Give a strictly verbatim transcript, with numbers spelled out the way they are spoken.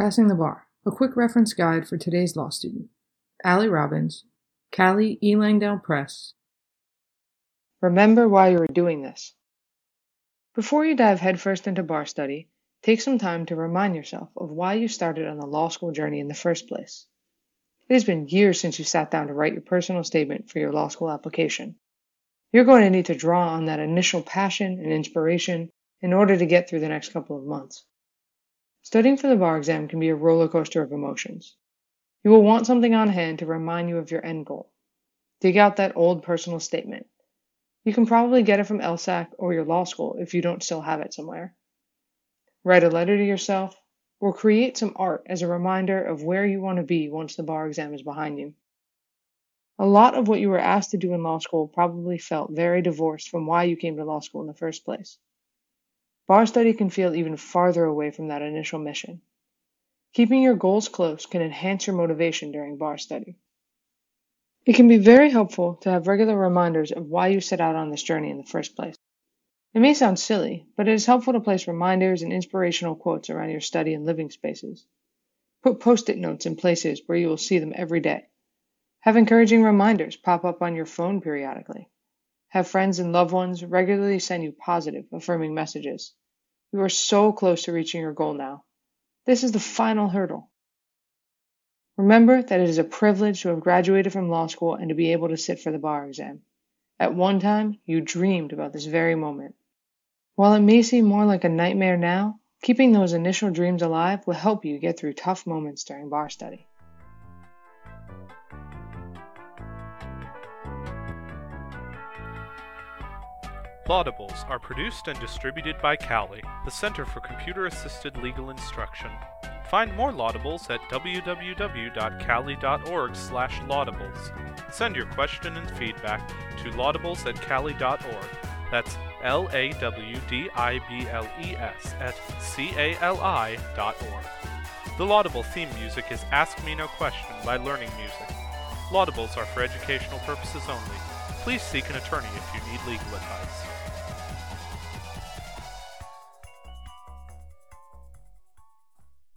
Passing the Bar, a quick reference guide for today's law student. Allie Robbins, Callie E. Langdale Press. Remember why you are doing this. Before you dive headfirst into bar study, take some time to remind yourself of why you started on the law school journey in the first place. It has been years since you sat down to write your personal statement for your law school application. You're going to need to draw on that initial passion and inspiration in order to get through the next couple of months. Studying for the bar exam can be a roller coaster of emotions. You will want something on hand to remind you of your end goal. Dig out that old personal statement. You can probably get it from L S A C or your law school if you don't still have it somewhere. Write a letter to yourself, or create some art as a reminder of where you want to be once the bar exam is behind you. A lot of what you were asked to do in law school probably felt very divorced from why you came to law school in the first place. Bar study can feel even farther away from that initial mission. Keeping your goals close can enhance your motivation during bar study. It can be very helpful to have regular reminders of why you set out on this journey in the first place. It may sound silly, but it is helpful to place reminders and inspirational quotes around your study and living spaces. Put post-it notes in places where you will see them every day. Have encouraging reminders pop up on your phone periodically. Have friends and loved ones regularly send you positive, affirming messages. You are so close to reaching your goal now. This is the final hurdle. Remember that it is a privilege to have graduated from law school and to be able to sit for the bar exam. At one time, you dreamed about this very moment. While it may seem more like a nightmare now, keeping those initial dreams alive will help you get through tough moments during bar study. Lawdibles are produced and distributed by Cali, the Center for Computer Assisted Legal Instruction. Find more Lawdibles at w w w dot cali dot org slash lawdibles. Send your question and feedback to lawdibles at cali dot org. That's L A W D I B L E S at C A L I dot org. The Laudable theme music is Ask Me No Question by Learning Music. Laudables are for educational purposes only. Please seek an attorney if you need legal advice.